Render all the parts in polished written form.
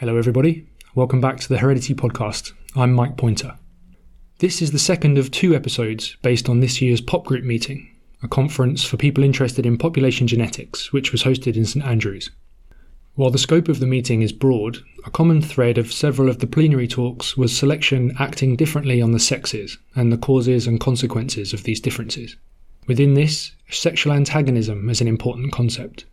Hello everybody, welcome back to the Heredity podcast. I'm Mike Pointer. This is the second of two episodes based on this year's Pop Group meeting, a conference for people interested in population genetics, which was hosted in St Andrews. While the scope of the meeting is broad, a common thread of several of the plenary talks was selection acting differently on the sexes and the causes and consequences of these differences. Within this, sexual antagonism is an important concept.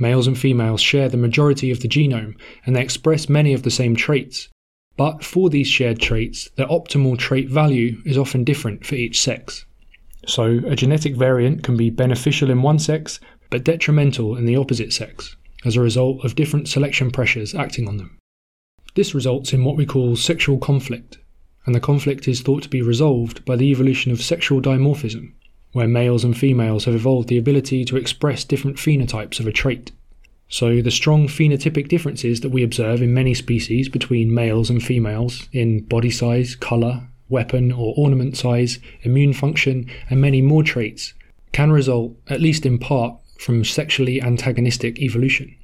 Males and females share the majority of the genome, and they express many of the same traits. But for these shared traits, their optimal trait value is often different for each sex. So a genetic variant can be beneficial in one sex, but detrimental in the opposite sex, as a result of different selection pressures acting on them. This results in what we call sexual conflict, and the conflict is thought to be resolved by the evolution of sexual dimorphism, where males and females have evolved the ability to express different phenotypes of a trait. So the strong phenotypic differences that we observe in many species between males and females in body size, colour, weapon or ornament size, immune function, and many more traits can result, at least in part, from sexually antagonistic evolution.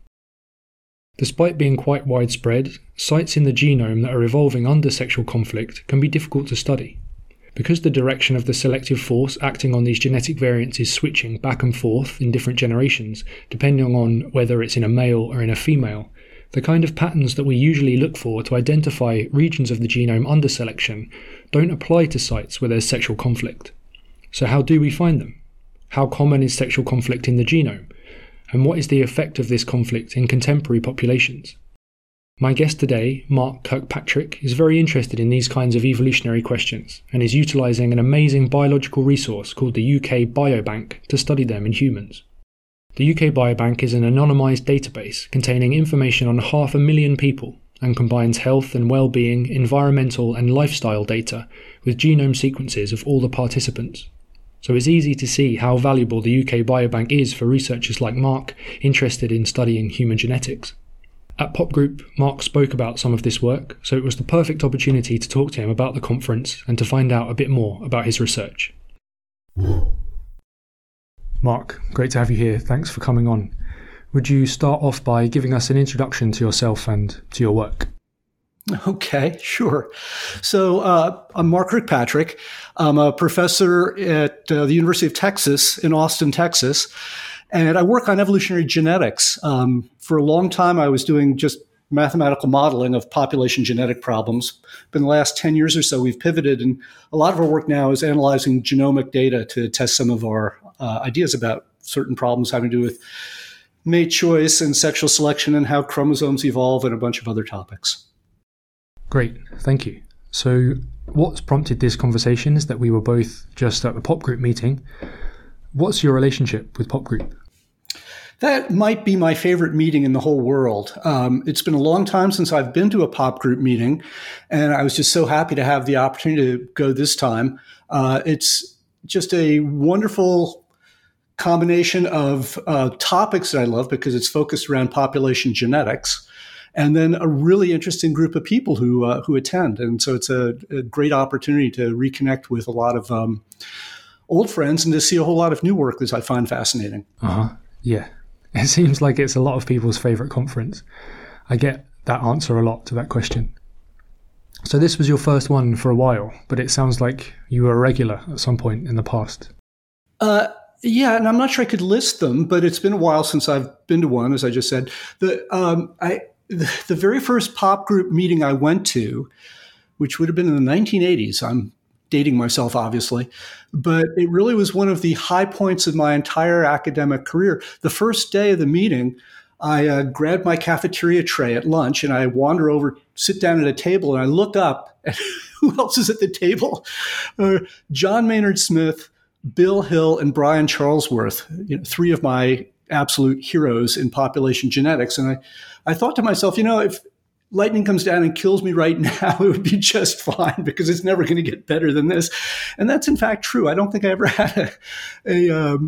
Despite being quite widespread, sites in the genome that are evolving under sexual conflict can be difficult to study. Because the direction of the selective force acting on these genetic variants is switching back and forth in different generations, depending on whether it's in a male or in a female, the kind of patterns that we usually look for to identify regions of the genome under selection don't apply to sites where there's sexual conflict. So how do we find them? How common is sexual conflict in the genome? And what is the effect of this conflict in contemporary populations? My guest today, Mark Kirkpatrick, is very interested in these kinds of evolutionary questions and is utilising an amazing biological resource called the UK Biobank to study them in humans. The UK Biobank is an anonymised database containing information on 500,000 people and combines health and well-being, environmental and lifestyle data with genome sequences of all the participants. So it's easy to see how valuable the UK Biobank is for researchers like Mark interested in studying human genetics. At Pop Group, Mark spoke about some of this work, so it was the perfect opportunity to talk to him about the conference and to find out a bit more about his research. Mark, great to have you here. Thanks for coming on. Would you start off by giving us an introduction to yourself and to your work? Okay, sure. So I'm Mark Kirkpatrick. I'm a professor at the University of Texas in Austin, Texas. And I work on evolutionary genetics. For a long time, I was doing just mathematical modeling of population genetic problems. But in the last 10 years or so, we've pivoted. And a lot of our work now is analyzing genomic data to test some of our ideas about certain problems having to do with mate choice and sexual selection and how chromosomes evolve and a bunch of other topics. Great. Thank you. So what's prompted this conversation is that we were both just at the Pop Group meeting. What's your relationship with Pop Group? That might be my favorite meeting in the whole world. It's been a long time since I've been to a Pop Group meeting, and I was just so happy to have the opportunity to go this time. It's just a wonderful combination of topics that I love because it's focused around population genetics, and then a really interesting group of people who attend. And so it's a great opportunity to reconnect with a lot of old friends and to see a whole lot of new work that I find fascinating. Yeah. It seems like it's a lot of people's favorite conference. I get that answer a lot to that question. So this was your first one for a while, but it sounds like you were a regular at some point in the past. Yeah, and I'm not sure I could list them, but it's been a while since I've been to one, as I just said. The very first Pop Group meeting I went to, which would have been in the 1980s, I'm dating myself, obviously, but it really was one of the high points of my entire academic career. The first day of the meeting, I grabbed my cafeteria tray at lunch and I wander over, sit down at a table, and I look up and who else is at the table? John Maynard Smith, Bill Hill, and Brian Charlesworth, three of my absolute heroes in population genetics. And I thought to myself, if lightning comes down and kills me right now, it would be just fine because it's never going to get better than this. And that's in fact true. I don't think I ever had a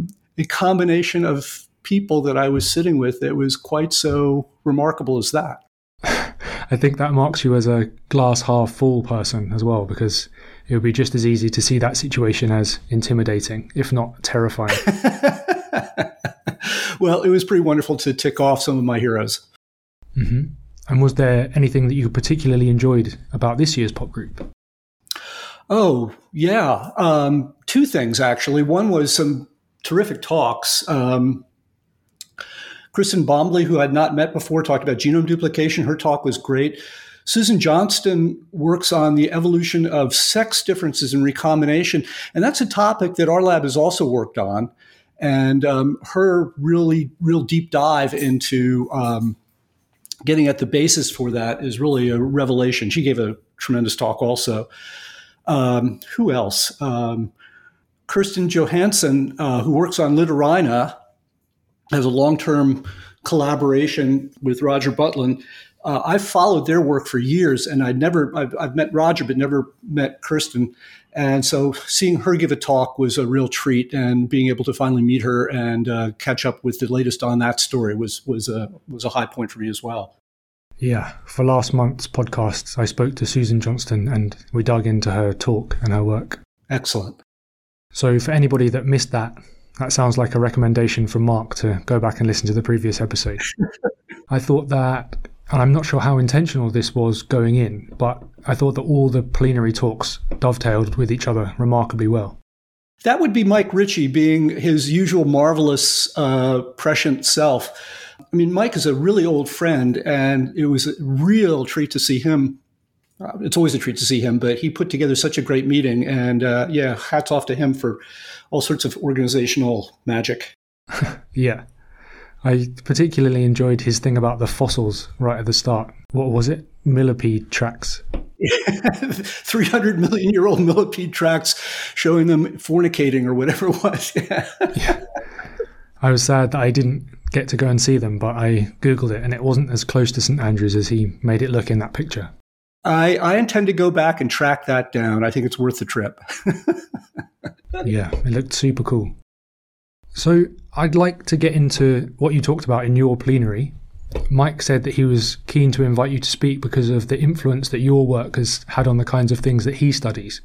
combination of people that I was sitting with that was quite so remarkable as that. I think that marks you as a glass half full person as well, because it would be just as easy to see that situation as intimidating, if not terrifying. Well, it was pretty wonderful to tick off some of my heroes. Mm-hmm. And was there anything that you particularly enjoyed about this year's Pop Group? Oh, yeah. Two things, actually. One was some terrific talks. Kristen Bombley, who I had not met before, talked about genome duplication. Her talk was great. Susan Johnston works on the evolution of sex differences in recombination. And that's a topic that our lab has also worked on. And her real deep dive into getting at the basis for that is really a revelation. She gave a tremendous talk also. Who else? Kirsten Johansson, who works on Litorina, has a long-term collaboration with Roger Butlin. I've followed their work for years, and I've met Roger, but never met Kirsten. And so seeing her give a talk was a real treat, and being able to finally meet her and catch up with the latest on that story was a high point for me as well. Yeah. For last month's podcast, I spoke to Susan Johnston, and we dug into her talk and her work. Excellent. So for anybody that missed that, that sounds like a recommendation from Mark to go back and listen to the previous episode. I thought that... And I'm not sure how intentional this was going in, but I thought that all the plenary talks dovetailed with each other remarkably well. That would be Mike Ritchie being his usual marvelous, prescient self. I mean, Mike is a really old friend, and it was a real treat to see him. It's always a treat to see him, but he put together such a great meeting. And yeah, hats off to him for all sorts of organizational magic. Yeah. I particularly enjoyed his thing about the fossils right at the start. What was it? Millipede tracks. 300 million year old millipede tracks showing them fornicating or whatever it was. Yeah. I was sad that I didn't get to go and see them, but I Googled it and it wasn't as close to St. Andrews as he made it look in that picture. I intend to go back and track that down. I think it's worth the trip. Yeah, it looked super cool. So I'd like to get into what you talked about in your plenary. Mike said that he was keen to invite you to speak because of the influence that your work has had on the kinds of things that he studies.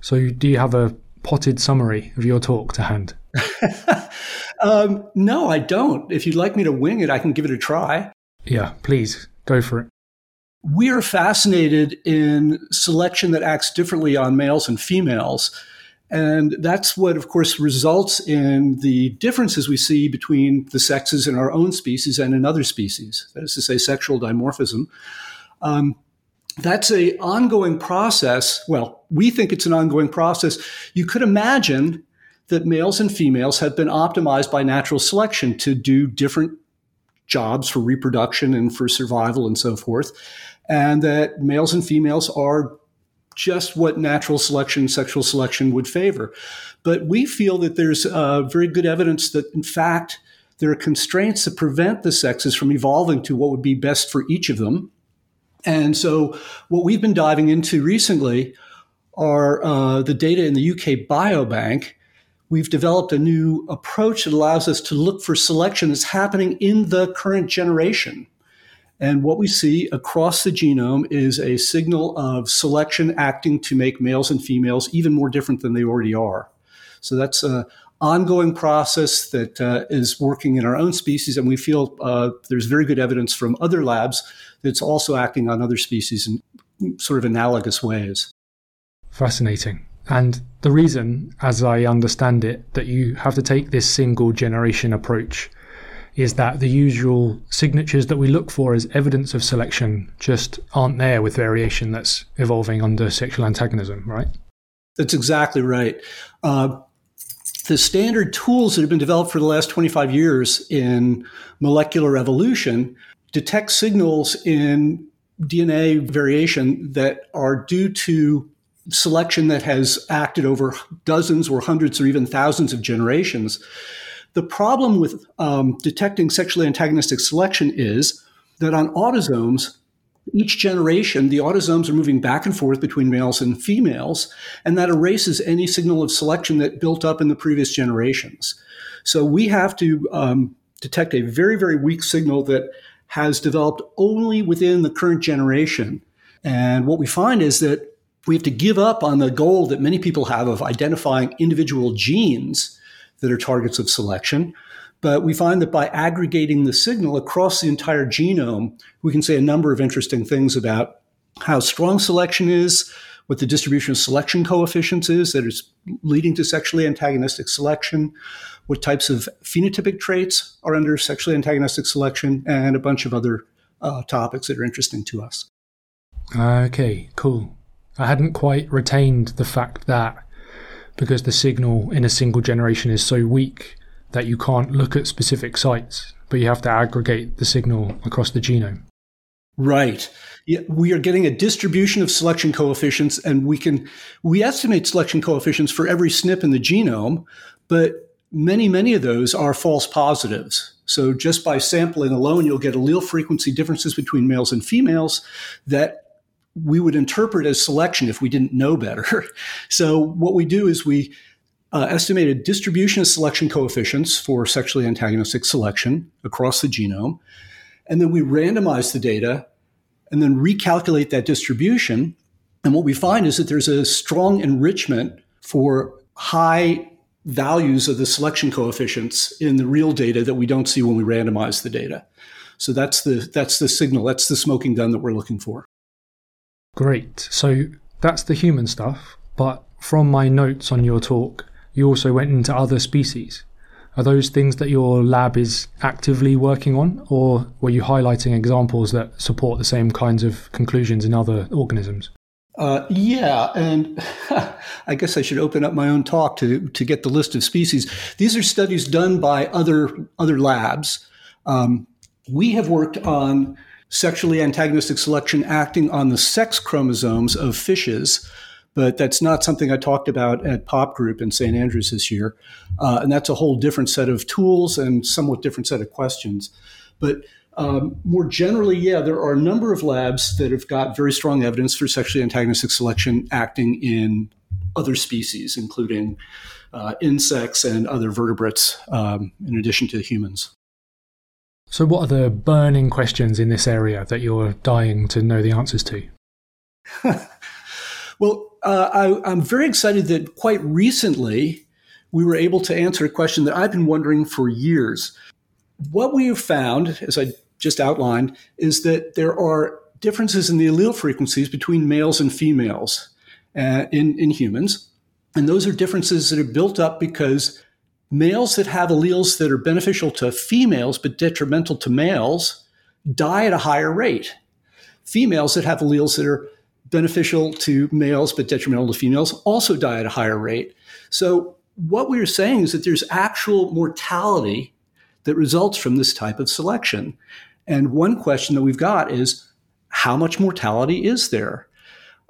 So do you have a potted summary of your talk to hand? No, I don't. If you'd like me to wing it, I can give it a try. Yeah, please, go for it. We are fascinated in selection that acts differently on males and females. And that's what, of course, results in the differences we see between the sexes in our own species and in other species. That is to say, sexual dimorphism. That's an ongoing process. Well, we think it's an ongoing process. You could imagine that males and females have been optimized by natural selection to do different jobs for reproduction and for survival and so forth, and that males and females are just what natural selection, sexual selection would favor. But we feel that there's very good evidence that, in fact, there are constraints that prevent the sexes from evolving to what would be best for each of them. And so what we've been diving into recently are the data in the UK Biobank. We've developed a new approach that allows us to look for selection that's happening in the current generation. And what we see across the genome is a signal of selection acting to make males and females even more different than they already are. So that's an ongoing process that is working in our own species. And we feel there's very good evidence from other labs that's also acting on other species in sort of analogous ways. Fascinating. And the reason, as I understand it, that you have to take this single generation approach is that the usual signatures that we look for as evidence of selection just aren't there with variation that's evolving under sexual antagonism, right? That's exactly right. The standard tools that have been developed for the last 25 years in molecular evolution detect signals in DNA variation that are due to selection that has acted over dozens or hundreds or even thousands of generations. The problem with detecting sexually antagonistic selection is that on autosomes, each generation, the autosomes are moving back and forth between males and females, and that erases any signal of selection that built up in the previous generations. So we have to detect a very, very weak signal that has developed only within the current generation. And what we find is that we have to give up on the goal that many people have of identifying individual genes that are targets of selection, But we find that by aggregating the signal across the entire genome, we can say a number of interesting things about how strong selection is, what the distribution of selection coefficients is that is leading to sexually antagonistic selection, what types of phenotypic traits are under sexually antagonistic selection, and a bunch of other topics that are interesting to us. Okay, cool. I hadn't quite retained the fact that because the signal in a single generation is so weak that you can't look at specific sites, but you have to aggregate the signal across the genome. Right. We are getting a distribution of selection coefficients, and we estimate selection coefficients for every SNP in the genome, but many of those are false positives. So just by sampling alone, you'll get allele frequency differences between males and females that we would interpret as selection if we didn't know better. So what we do is we estimate a distribution of selection coefficients for sexually antagonistic selection across the genome. And then we randomize the data and then recalculate that distribution. And what we find is that there's a strong enrichment for high values of the selection coefficients in the real data that we don't see when we randomize the data. So that's the signal. That's the smoking gun that we're looking for. Great. So that's the human stuff. But from my notes on your talk, you also went into other species. Are those things that your lab is actively working on, or were you highlighting examples that support the same kinds of conclusions in other organisms? Yeah, and I guess I should open up my own talk to get the list of species. These are studies done by other labs. We have worked on sexually antagonistic selection acting on the sex chromosomes of fishes, but that's not something I talked about at Pop Group in St. Andrews this year. And that's a whole different set of tools and somewhat different set of questions. But more generally, yeah, there are a number of labs that have got very strong evidence for sexually antagonistic selection acting in other species, including insects and other vertebrates, in addition to humans. So what are the burning questions in this area that you're dying to know the answers to? Well, I'm very excited that quite recently we were able to answer a question that I've been wondering for years. What we have found, as I just outlined, is that there are differences in the allele frequencies between males and females in humans. And those are differences that are built up because males that have alleles that are beneficial to females but detrimental to males die at a higher rate. Females that have alleles that are beneficial to males but detrimental to females also die at a higher rate. So what we're saying is that there's actual mortality that results from this type of selection. And one question that we've got is, how much mortality is there?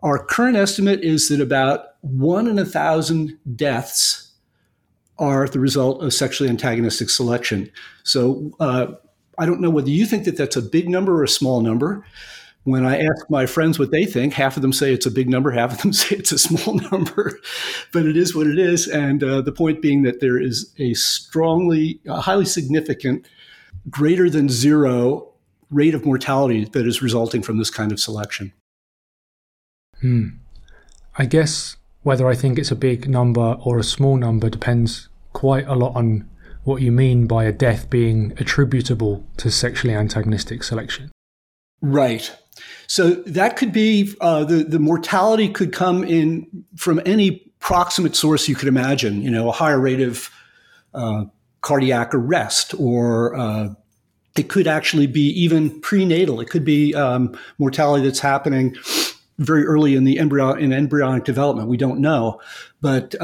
Our current estimate is that about 1 in 1,000 deaths are the result of sexually antagonistic selection. So I don't know whether you think that that's a big number or a small number. When I ask my friends what they think, half of them say it's a big number, half of them say it's a small number, but it is what it is. And the point being that there is a highly significant, greater than zero rate of mortality that is resulting from this kind of selection. I guess whether I think it's a big number or a small number depends quite a lot on what you mean by a death being attributable to sexually antagonistic selection. Right. So that could be the mortality could come in from any proximate source you could imagine, a higher rate of cardiac arrest, or it could actually be even prenatal. It could be mortality that's happening very early in the embryonic development. We don't know, but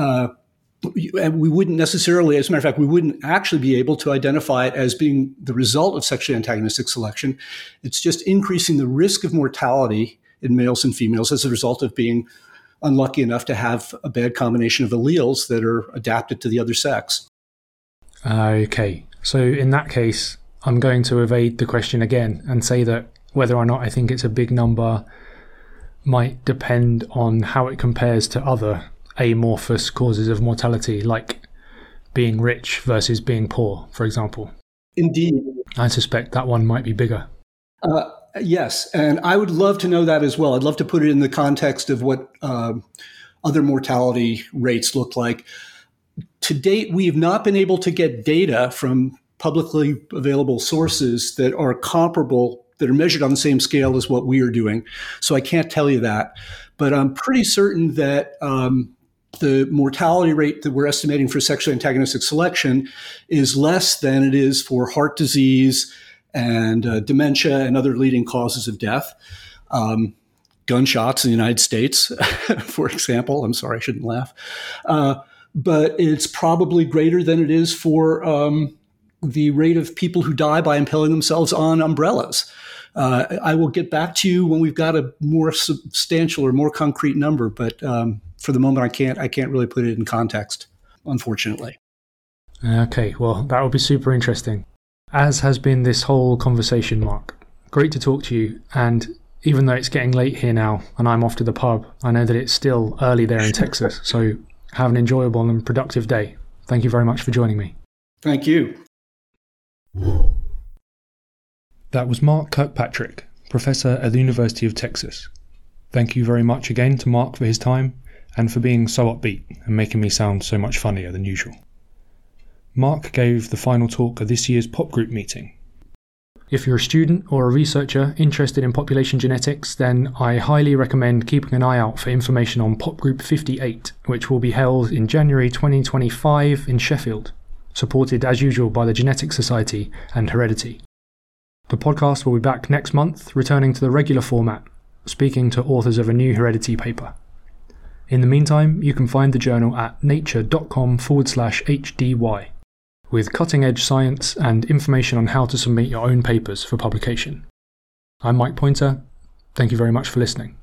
we wouldn't necessarily, as a matter of fact, we wouldn't actually be able to identify it as being the result of sexually antagonistic selection. It's just increasing the risk of mortality in males and females as a result of being unlucky enough to have a bad combination of alleles that are adapted to the other sex. Okay. So in that case, I'm going to evade the question again and say that whether or not I think it's a big number might depend on how it compares to other amorphous causes of mortality, like being rich versus being poor, for example. Indeed. I suspect that one might be bigger. Yes, and I would love to know that as well. I'd love to put it in the context of what other mortality rates look like. To date, we have not been able to get data from publicly available sources that are comparable, that are measured on the same scale as what we are doing. So I can't tell you that. But I'm pretty certain that the mortality rate that we're estimating for sexually antagonistic selection is less than it is for heart disease and dementia and other leading causes of death. Gunshots in the United States, for example. I'm sorry, I shouldn't laugh. But it's probably greater than it is for the rate of people who die by impaling themselves on umbrellas. I will get back to you when we've got a more substantial or more concrete number, but for the moment, I can't really put it in context, unfortunately. Okay, well, that will be super interesting, as has been this whole conversation, Mark. Great to talk to you, and even though it's getting late here now and I'm off to the pub, I know that it's still early there in Texas, so have an enjoyable and productive day. Thank you very much for joining me. Thank you. That was Mark Kirkpatrick, professor at the University of Texas. Thank you very much again to Mark for his time and for being so upbeat and making me sound so much funnier than usual. Mark gave the final talk at this year's Pop Group meeting. If you're a student or a researcher interested in population genetics, then I highly recommend keeping an eye out for information on Pop Group 58, which will be held in January 2025 in Sheffield, supported as usual by the Genetics Society and Heredity. The podcast will be back next month, returning to the regular format, speaking to authors of a new Heredity paper. In the meantime, you can find the journal at nature.com/HDY, with cutting-edge science and information on how to submit your own papers for publication. I'm Mike Pointer. Thank you very much for listening.